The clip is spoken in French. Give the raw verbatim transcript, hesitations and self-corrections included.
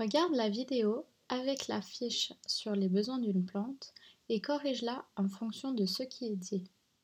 Regarde la vidéo avec la fiche sur les besoins d'une plante et corrige-la en fonction de ce qui est dit.